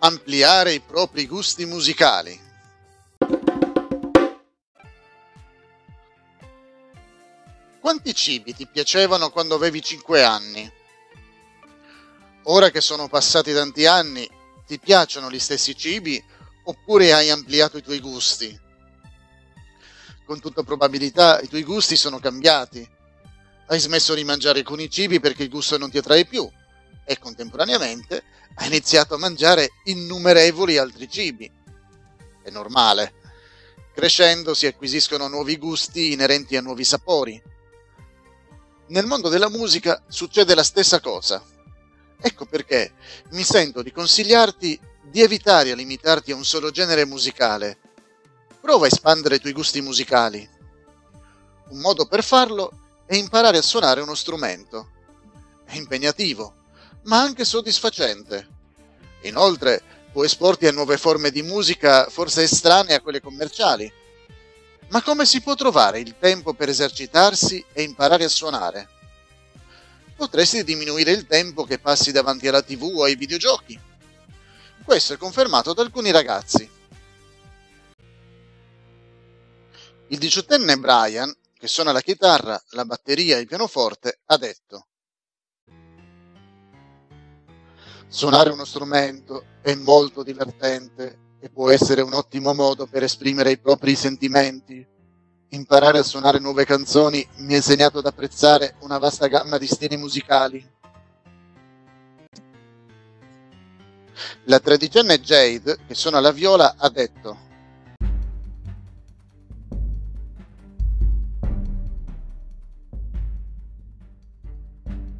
ampliare i propri gusti musicali. Quanti cibi ti piacevano quando avevi 5 anni? Ora che sono passati tanti anni, ti piacciono gli stessi cibi oppure hai ampliato i tuoi gusti? Con tutta probabilità i tuoi gusti sono cambiati. Hai smesso di mangiare alcuni cibi perché il gusto non ti attrae più e contemporaneamente hai iniziato a mangiare innumerevoli altri cibi. È normale. Crescendo si acquisiscono nuovi gusti inerenti a nuovi sapori. Nel mondo della musica succede la stessa cosa. Ecco perché mi sento di consigliarti di evitare a limitarti a un solo genere musicale. Prova a espandere i tuoi gusti musicali. Un modo per farlo è imparare a suonare uno strumento. È impegnativo, ma anche soddisfacente. Inoltre, puoi esporti a nuove forme di musica forse estranee a quelle commerciali. Ma come si può trovare il tempo per esercitarsi e imparare a suonare? Potresti diminuire il tempo che passi davanti alla TV o ai videogiochi. Questo è confermato da alcuni ragazzi. Il 18enne Brian, che suona la chitarra, la batteria e il pianoforte, ha detto: "Suonare uno strumento è molto divertente e può essere un ottimo modo per esprimere i propri sentimenti. Imparare a suonare nuove canzoni mi ha insegnato ad apprezzare una vasta gamma di stili musicali." La 13enne Jade, che suona la viola, ha detto: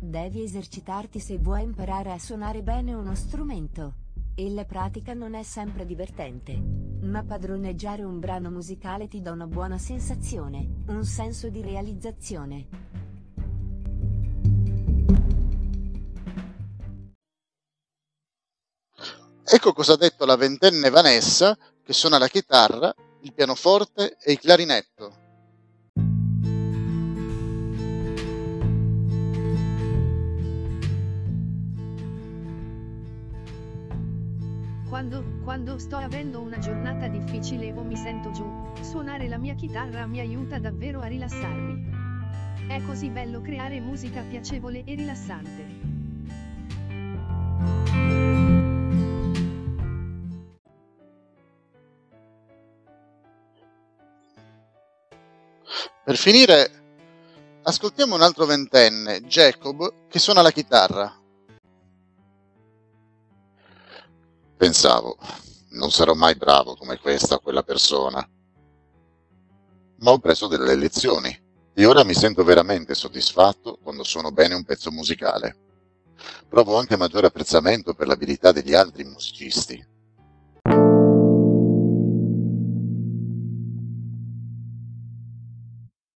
"Devi esercitarti se vuoi imparare a suonare bene uno strumento. E la pratica non è sempre divertente, ma padroneggiare un brano musicale ti dà una buona sensazione, un senso di realizzazione." Ecco cosa ha detto la 20enne Vanessa, che suona la chitarra, il pianoforte e il clarinetto. Quando sto avendo una giornata difficile o mi sento giù, suonare la mia chitarra mi aiuta davvero a rilassarmi. È così bello creare musica piacevole e rilassante. Per finire, ascoltiamo un altro 20enne, Jacob, che suona la chitarra. "Pensavo, non sarò mai bravo come questa o quella persona, ma ho preso delle lezioni e ora mi sento veramente soddisfatto quando suono bene un pezzo musicale. Provo anche maggiore apprezzamento per l'abilità degli altri musicisti."